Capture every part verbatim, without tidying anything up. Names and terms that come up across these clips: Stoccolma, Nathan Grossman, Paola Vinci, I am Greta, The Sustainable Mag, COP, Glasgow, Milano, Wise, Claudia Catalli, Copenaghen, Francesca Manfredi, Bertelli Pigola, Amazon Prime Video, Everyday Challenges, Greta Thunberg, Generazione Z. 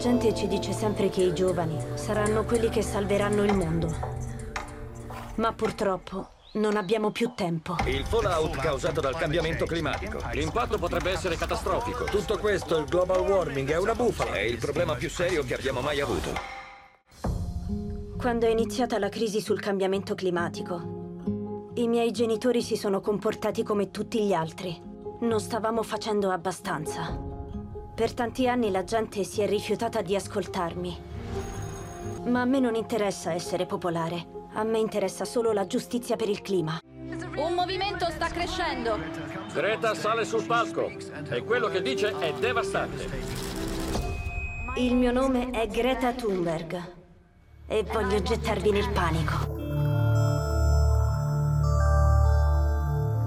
gente ci dice sempre che i giovani saranno quelli che salveranno il mondo. Ma purtroppo non abbiamo più tempo. Il fallout causato dal cambiamento climatico. L'impatto potrebbe essere catastrofico. Tutto questo, il global warming, è una bufala. È il problema più serio che abbiamo mai avuto. Quando è iniziata la crisi sul cambiamento climatico, i miei genitori si sono comportati come tutti gli altri. Non stavamo facendo abbastanza. Per tanti anni la gente si è rifiutata di ascoltarmi. Ma a me non interessa essere popolare. A me interessa solo la giustizia per il clima. Un movimento sta crescendo. Greta sale sul palco e quello che dice è devastante. Il mio nome è Greta Thunberg e voglio gettarvi nel panico.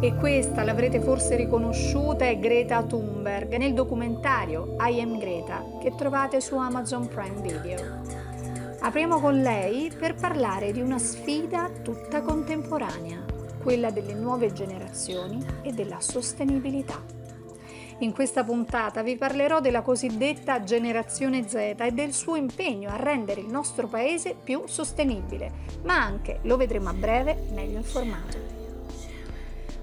E questa, l'avrete forse riconosciuta, è Greta Thunberg nel documentario I am Greta, che trovate su Amazon Prime Video. Apriamo con lei per parlare di una sfida tutta contemporanea, quella delle nuove generazioni e della sostenibilità. In questa puntata vi parlerò della cosiddetta Generazione Z e del suo impegno a rendere il nostro paese più sostenibile, ma anche, lo vedremo a breve, meglio informato.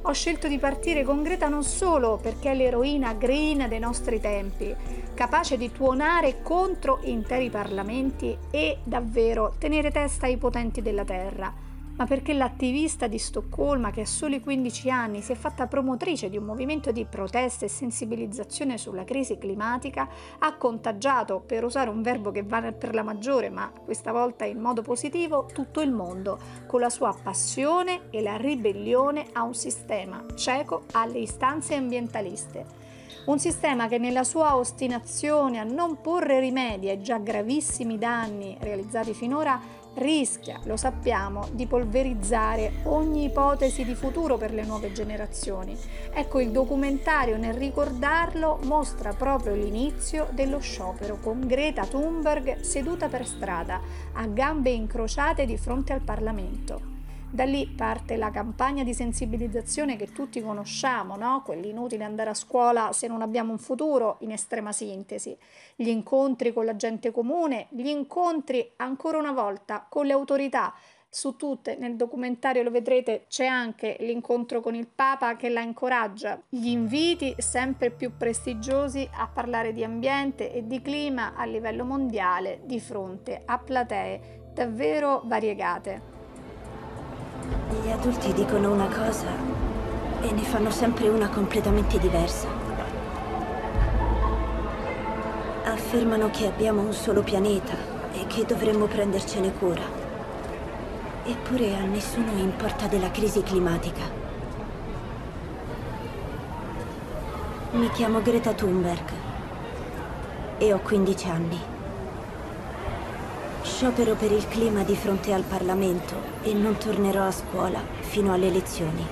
Ho scelto di partire con Greta non solo perché è l'eroina green dei nostri tempi, capace di tuonare contro interi parlamenti e davvero tenere testa ai potenti della terra, ma perché l'attivista di Stoccolma, che a soli quindici anni si è fatta promotrice di un movimento di proteste e sensibilizzazione sulla crisi climatica, ha contagiato, per usare un verbo che va per la maggiore, ma questa volta in modo positivo, tutto il mondo, con la sua passione e la ribellione a un sistema cieco alle istanze ambientaliste. Un sistema che nella sua ostinazione a non porre rimedi ai già gravissimi danni realizzati finora rischia, lo sappiamo, di polverizzare ogni ipotesi di futuro per le nuove generazioni. Ecco, il documentario, nel ricordarlo, mostra proprio l'inizio dello sciopero con Greta Thunberg seduta per strada, a gambe incrociate di fronte al Parlamento. Da lì parte la campagna di sensibilizzazione che tutti conosciamo, no? Quell'inutile andare a scuola se non abbiamo un futuro, in estrema sintesi. Gli incontri con la gente comune, gli incontri ancora una volta con le autorità. Su tutte, nel documentario lo vedrete, c'è anche l'incontro con il Papa che la incoraggia. Gli inviti sempre più prestigiosi a parlare di ambiente e di clima a livello mondiale di fronte a platee davvero variegate. Gli adulti dicono una cosa e ne fanno sempre una completamente diversa. Affermano che abbiamo un solo pianeta e che dovremmo prendercene cura. Eppure a nessuno importa della crisi climatica. Mi chiamo Greta Thunberg e ho quindici anni. Sciopero per il clima di fronte al Parlamento e non tornerò a scuola fino alle elezioni.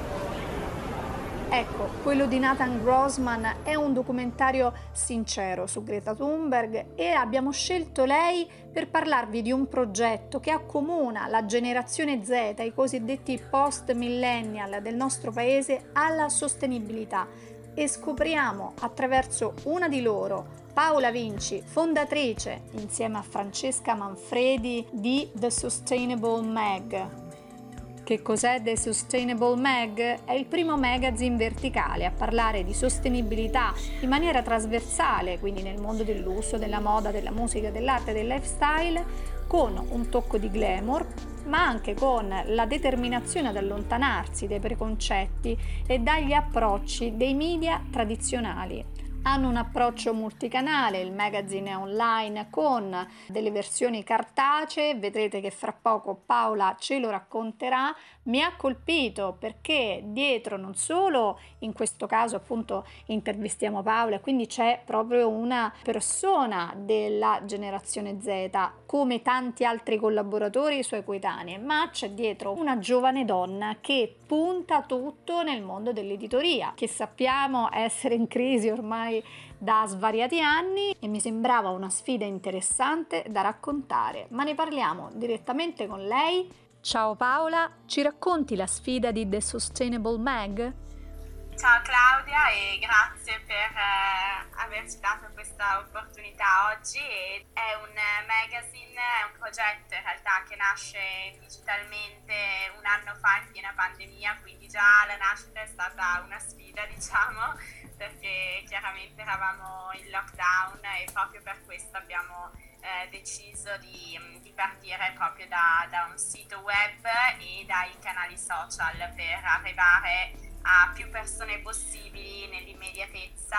Ecco, quello di Nathan Grossman è un documentario sincero su Greta Thunberg e abbiamo scelto lei per parlarvi di un progetto che accomuna la generazione Z, i cosiddetti post-millennial del nostro paese, alla sostenibilità. E scopriamo attraverso una di loro, Paola Vinci, fondatrice insieme a Francesca Manfredi di The Sustainable Mag. Che cos'è The Sustainable Mag? È il primo magazine verticale a parlare di sostenibilità in maniera trasversale, quindi nel mondo del lusso, della moda, della musica, dell'arte, del lifestyle, con un tocco di glamour, ma anche con la determinazione ad allontanarsi dai preconcetti e dagli approcci dei media tradizionali. Hanno un approccio multicanale, il magazine è online con delle versioni cartacee, vedrete che fra poco Paola ce lo racconterà. Mi ha colpito perché dietro non solo, in questo caso appunto intervistiamo Paola, quindi c'è proprio una persona della generazione Z, come tanti altri collaboratori e suoi coetanei, ma c'è dietro una giovane donna che punta tutto nel mondo dell'editoria, che sappiamo essere in crisi ormai da svariati anni, e mi sembrava una sfida interessante da raccontare, ma ne parliamo direttamente con lei. Ciao Paola, ci racconti la sfida di The Sustainable Mag? Ciao Claudia e grazie per eh, averci dato questa opportunità oggi. È un magazine, è un progetto in realtà che nasce digitalmente un anno fa in piena pandemia, quindi già la nascita è stata una sfida, diciamo, perché chiaramente eravamo in lockdown e proprio per questo abbiamo eh, deciso di, di partire proprio da, da un sito web e dai canali social per arrivare a più persone possibili nell'immediatezza,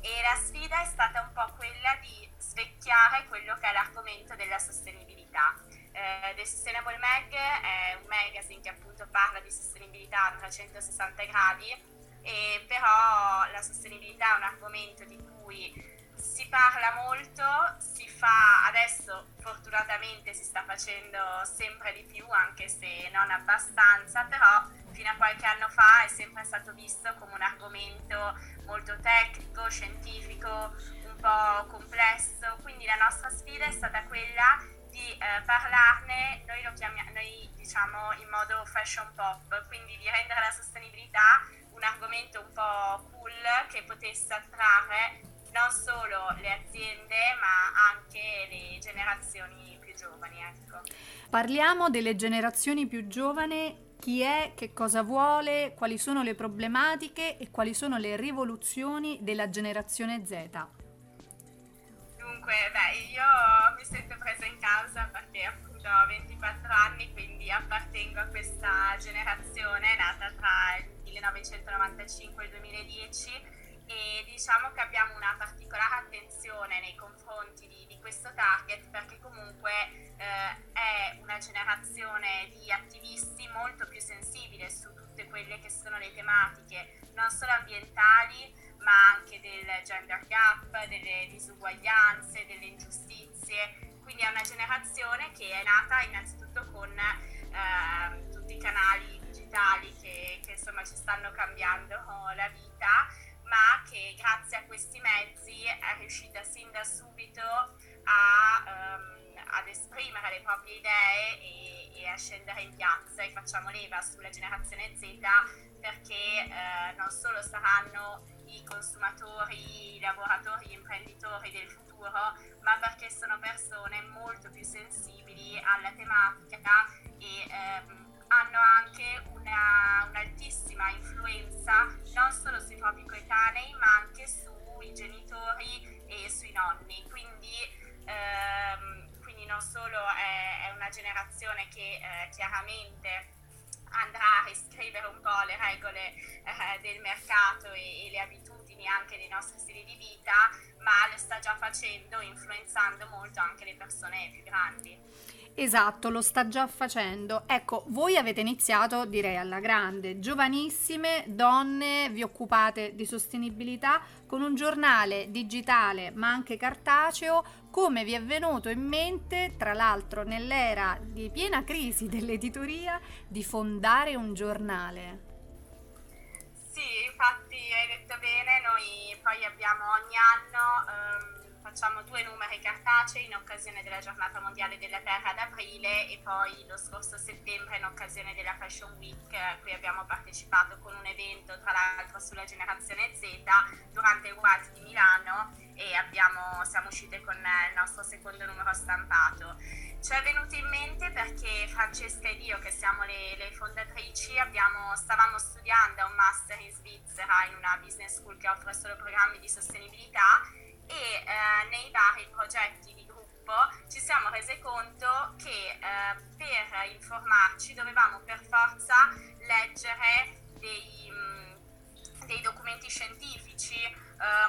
e la sfida è stata un po' quella di svecchiare quello che è l'argomento della sostenibilità. Eh, The Sustainable Mag è un magazine che appunto parla di sostenibilità a trecentosessanta gradi, e però la sostenibilità è un argomento di cui si parla molto, si fa adesso, fortunatamente si sta facendo sempre di più, anche se non abbastanza, però fino a qualche anno fa è sempre stato visto come un argomento molto tecnico, scientifico, un po' complesso, quindi la nostra sfida è stata quella di eh, parlarne, noi lo chiamiamo, noi diciamo in modo fashion pop, quindi di rendere la sostenibilità un argomento un po' cool che potesse attrarre non solo le aziende ma anche le generazioni più giovani, ecco. Parliamo delle generazioni più giovani. Chi è, che cosa vuole, quali sono le problematiche e quali sono le rivoluzioni della generazione Z? Dunque, beh, io mi sento presa in causa perché appunto ho ventiquattro anni, quindi appartengo a questa generazione nata tra il millenovecentonovantacinque e il duemiladieci, e diciamo che abbiamo una particolare attenzione nei confronti di, di questo target, perché comunque eh, è una generazione di attivisti molto più sensibile su tutte quelle che sono le tematiche non solo ambientali ma anche del gender gap, delle disuguaglianze, delle ingiustizie. Quindi è una generazione che è nata innanzitutto con eh, tutti i canali digitali che, che insomma ci stanno cambiando la vita, ma che grazie a questi mezzi è riuscita sin da subito a, um, ad esprimere le proprie idee e, e a scendere in piazza, e facciamo leva sulla generazione Z perché eh, non solo saranno i consumatori, i lavoratori, gli imprenditori del futuro, ma perché sono persone molto più sensibili alla tematica e ehm, hanno anche una, un'altissima influenza non solo sui propri coetanei ma anche sui genitori e sui nonni, quindi, ehm, quindi non solo è, è una generazione che eh, chiaramente andrà a riscrivere un po' le regole eh, del mercato e, e le abitudini anche dei nostri stili di vita, ma lo sta già facendo, influenzando molto anche le persone più grandi. Esatto, lo sta già facendo. Ecco, voi avete iniziato, direi, alla grande. Giovanissime donne, vi occupate di sostenibilità con un giornale digitale ma anche cartaceo. Come vi è venuto in mente, tra l'altro nell'era di piena crisi dell'editoria, di fondare un giornale? Sì, infatti hai detto bene, noi poi abbiamo ogni anno... Um... Facciamo due numeri cartacei in occasione della giornata mondiale della terra ad aprile e poi lo scorso settembre in occasione della Fashion Week a cui abbiamo partecipato con un evento tra l'altro sulla generazione Z durante il Wise di Milano, e abbiamo, siamo uscite con il nostro secondo numero stampato. Ci è venuto in mente perché Francesca ed io, che siamo le, le fondatrici, abbiamo, stavamo studiando un master in Svizzera in una business school che offre solo programmi di sostenibilità, e eh, nei vari progetti di gruppo ci siamo rese conto che eh, per informarci dovevamo per forza leggere dei, mh, dei documenti scientifici eh,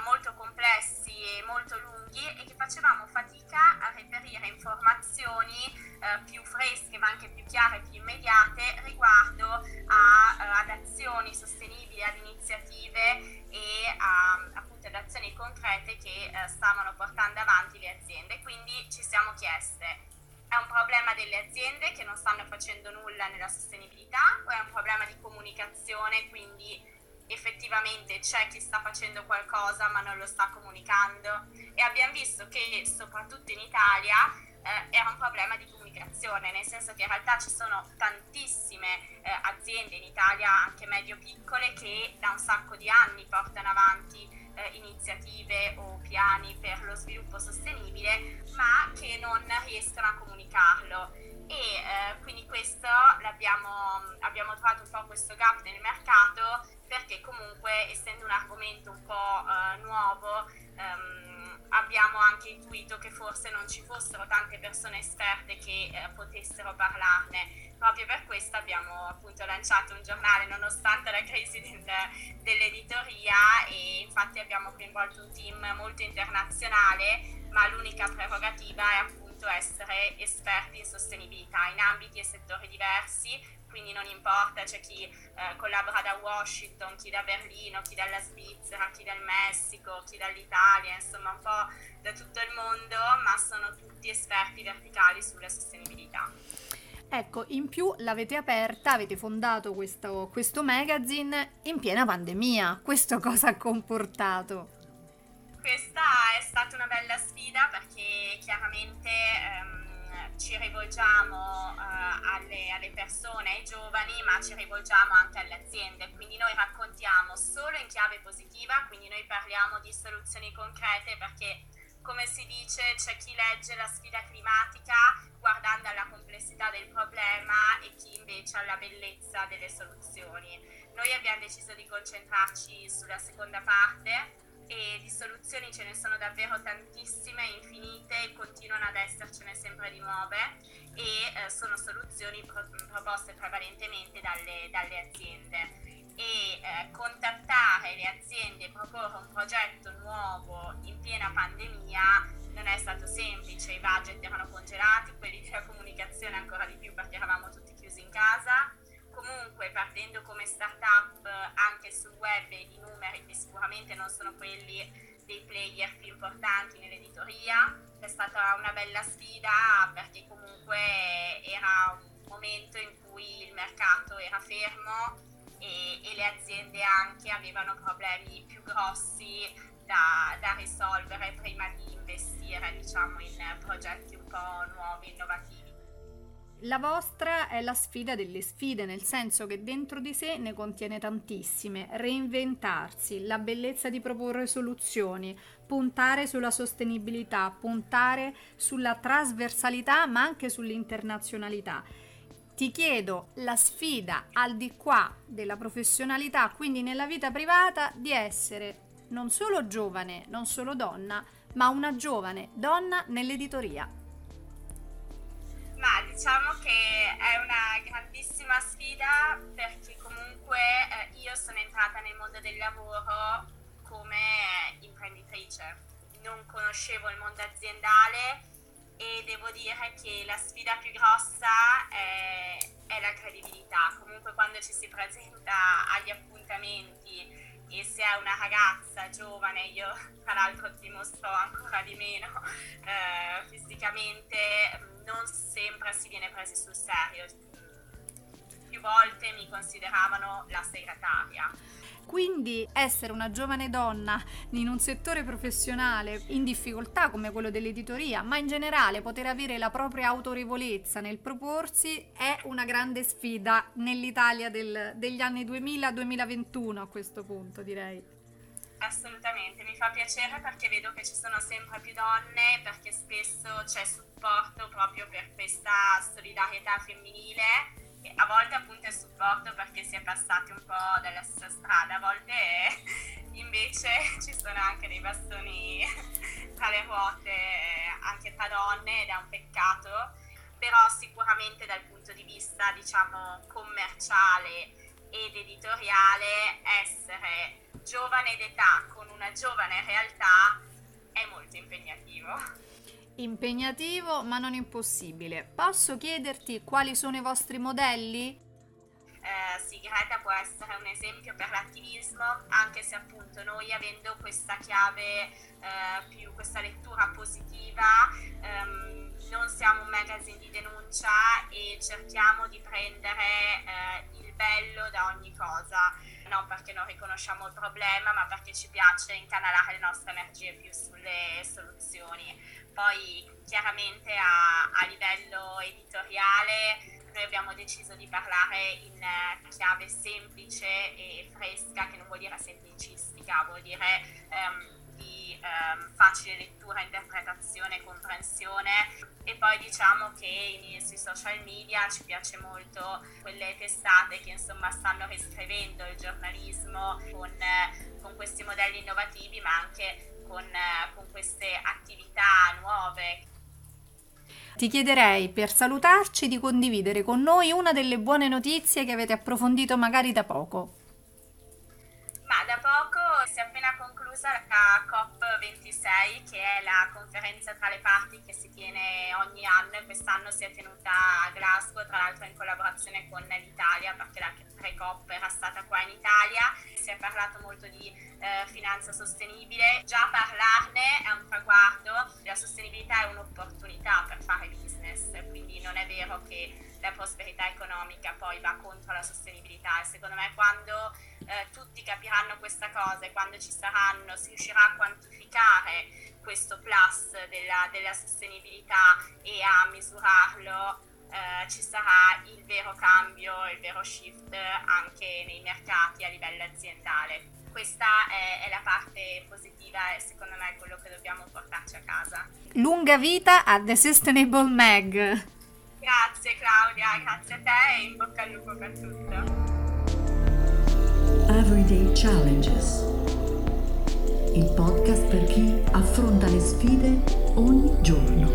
molto complessi e molto lunghi, e che facevamo fatica a reperire informazioni eh, più fresche ma anche più chiare, più immediate riguardo a, ad azioni sostenibili, ad iniziative e a, a azioni concrete che eh, stavano portando avanti le aziende. Quindi ci siamo chieste: è un problema delle aziende che non stanno facendo nulla nella sostenibilità, o è un problema di comunicazione, quindi effettivamente c'è chi sta facendo qualcosa ma non lo sta comunicando? E abbiamo visto che soprattutto in Italia eh, è un problema di comunicazione, nel senso che in realtà ci sono tantissime eh, aziende in Italia, anche medio-piccole, che da un sacco di anni portano avanti Eh, iniziative o piani per lo sviluppo sostenibile, ma che non riescono a comunicarlo, e eh, quindi questo l'abbiamo abbiamo trovato un po' questo gap nel mercato, perché comunque, essendo un argomento un po' eh, nuovo, ehm, abbiamo anche intuito che forse non ci fossero tante persone esperte che eh, potessero parlarne. Proprio per questo abbiamo appunto lanciato un giornale nonostante la crisi del, dell'editoria, e infatti abbiamo coinvolto un team molto internazionale, ma l'unica prerogativa è appunto essere esperti in sostenibilità in ambiti e settori diversi, quindi non importa, c'è chi eh, collabora da Washington, chi da Berlino, chi dalla Svizzera, chi dal Messico, chi dall'Italia, insomma un po' da tutto il mondo, ma sono tutti esperti verticali sulla sostenibilità. Ecco, in più l'avete aperta, avete fondato questo, questo magazine in piena pandemia. Questo cosa ha comportato? Questa è stata una bella sfida, perché chiaramente ehm, ci rivolgiamo eh, alle, alle persone, ai giovani, ma ci rivolgiamo anche alle aziende. Quindi noi raccontiamo solo in chiave positiva, quindi noi parliamo di soluzioni concrete, perché, come si dice, c'è chi legge la sfida climatica guardando alla complessità del problema e chi invece alla bellezza delle soluzioni. Noi abbiamo deciso di concentrarci sulla seconda parte, e di soluzioni ce ne sono davvero tantissime, infinite, e continuano ad essercene sempre di nuove, e eh, sono soluzioni pro- proposte prevalentemente dalle, dalle aziende. E eh, contattare le aziende e proporre un progetto nuovo in piena pandemia non è stato semplice. I budget erano congelati, quelli della comunicazione ancora di più, perché eravamo tutti chiusi in casa. Comunque, partendo come startup anche sul web, i numeri che sicuramente non sono quelli dei player più importanti nell'editoria, è stata una bella sfida, perché comunque era un momento in cui il mercato era fermo, E, e le aziende anche avevano problemi più grossi da, da risolvere prima di investire, diciamo, in progetti un po' nuovi, innovativi. La vostra è la sfida delle sfide, nel senso che dentro di sé ne contiene tantissime: reinventarsi, la bellezza di proporre soluzioni, puntare sulla sostenibilità, puntare sulla trasversalità, ma anche sull'internazionalità. Ti chiedo la sfida, al di qua della professionalità, quindi nella vita privata, di essere non solo giovane, non solo donna, ma una giovane donna nell'editoria. Ma diciamo che è una grandissima sfida, perché comunque io sono entrata nel mondo del lavoro come imprenditrice, non conoscevo il mondo aziendale, e devo dire che la sfida più grossa è, è la credibilità. Comunque, quando ci si presenta agli appuntamenti, e se è una ragazza giovane, io tra l'altro dimostro ancora di meno eh, fisicamente, non sempre si viene presi sul serio. Più volte mi consideravano la segretaria. Quindi essere una giovane donna in un settore professionale in difficoltà come quello dell'editoria, ma in generale poter avere la propria autorevolezza nel proporsi, è una grande sfida nell'Italia del, degli anni duemila duemilaventuno a questo punto, direi. Assolutamente, mi fa piacere, perché vedo che ci sono sempre più donne, perché spesso c'è supporto proprio per questa solidarietà femminile. A volte appunto è supporto perché si è passati un po' dalla stessa strada, a volte invece ci sono anche dei bastoni tra le ruote anche tra donne, ed è un peccato. Però sicuramente dal punto di vista, diciamo, commerciale ed editoriale, essere giovane d'età con una giovane realtà è molto impegnativo. Impegnativo, ma non impossibile. Posso chiederti quali sono i vostri modelli? Eh, sì, Greta può essere un esempio per l'attivismo, anche se appunto noi, avendo questa chiave, eh, più questa lettura positiva, ehm, non siamo un magazine di denuncia, e cerchiamo di prendere eh, il bello da ogni cosa, non perché non riconosciamo il problema, ma perché ci piace incanalare le nostre energie più sulle soluzioni. Poi chiaramente a, a livello editoriale noi abbiamo deciso di parlare in chiave semplice e fresca, che non vuol dire semplicistica, vuol dire ehm, di ehm, facile lettura, interpretazione, comprensione. E poi diciamo che in, sui social media ci piace molto quelle testate che insomma stanno riscrivendo il giornalismo con, con questi modelli innovativi, ma anche con, con queste attività nuove. Ti chiederei, per salutarci, di condividere con noi una delle buone notizie che avete approfondito magari da poco. Ma da poco si è appena conclusa la C O P ventisei, che è la conferenza tra le parti che si tiene ogni anno, e quest'anno si è tenuta a Glasgow, tra l'altro in collaborazione con l'Italia, perché la pre-COP era stata qua in Italia. Si è parlato molto di eh, finanza sostenibile. Già parlarne è un traguardo, la sostenibilità è un'opportunità per fare business, quindi non è vero che la prosperità economica poi va contro la sostenibilità, e secondo me quando eh, tutti capiranno questa cosa, e quando ci saranno, si riuscirà a quantificare questo plus della, della sostenibilità e a misurarlo, eh, ci sarà il vero cambio, il vero shift anche nei mercati a livello aziendale. Questa è, è la parte positiva, e secondo me è quello che dobbiamo portarci a casa. Lunga vita a The Sustainable Mag! Grazie Claudia, grazie a te, e in bocca al lupo per tutto. Everyday Challenges, il podcast per chi affronta le sfide ogni giorno.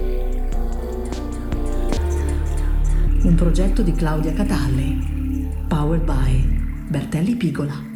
Un progetto di Claudia Catalli, powered by Bertelli Pigola.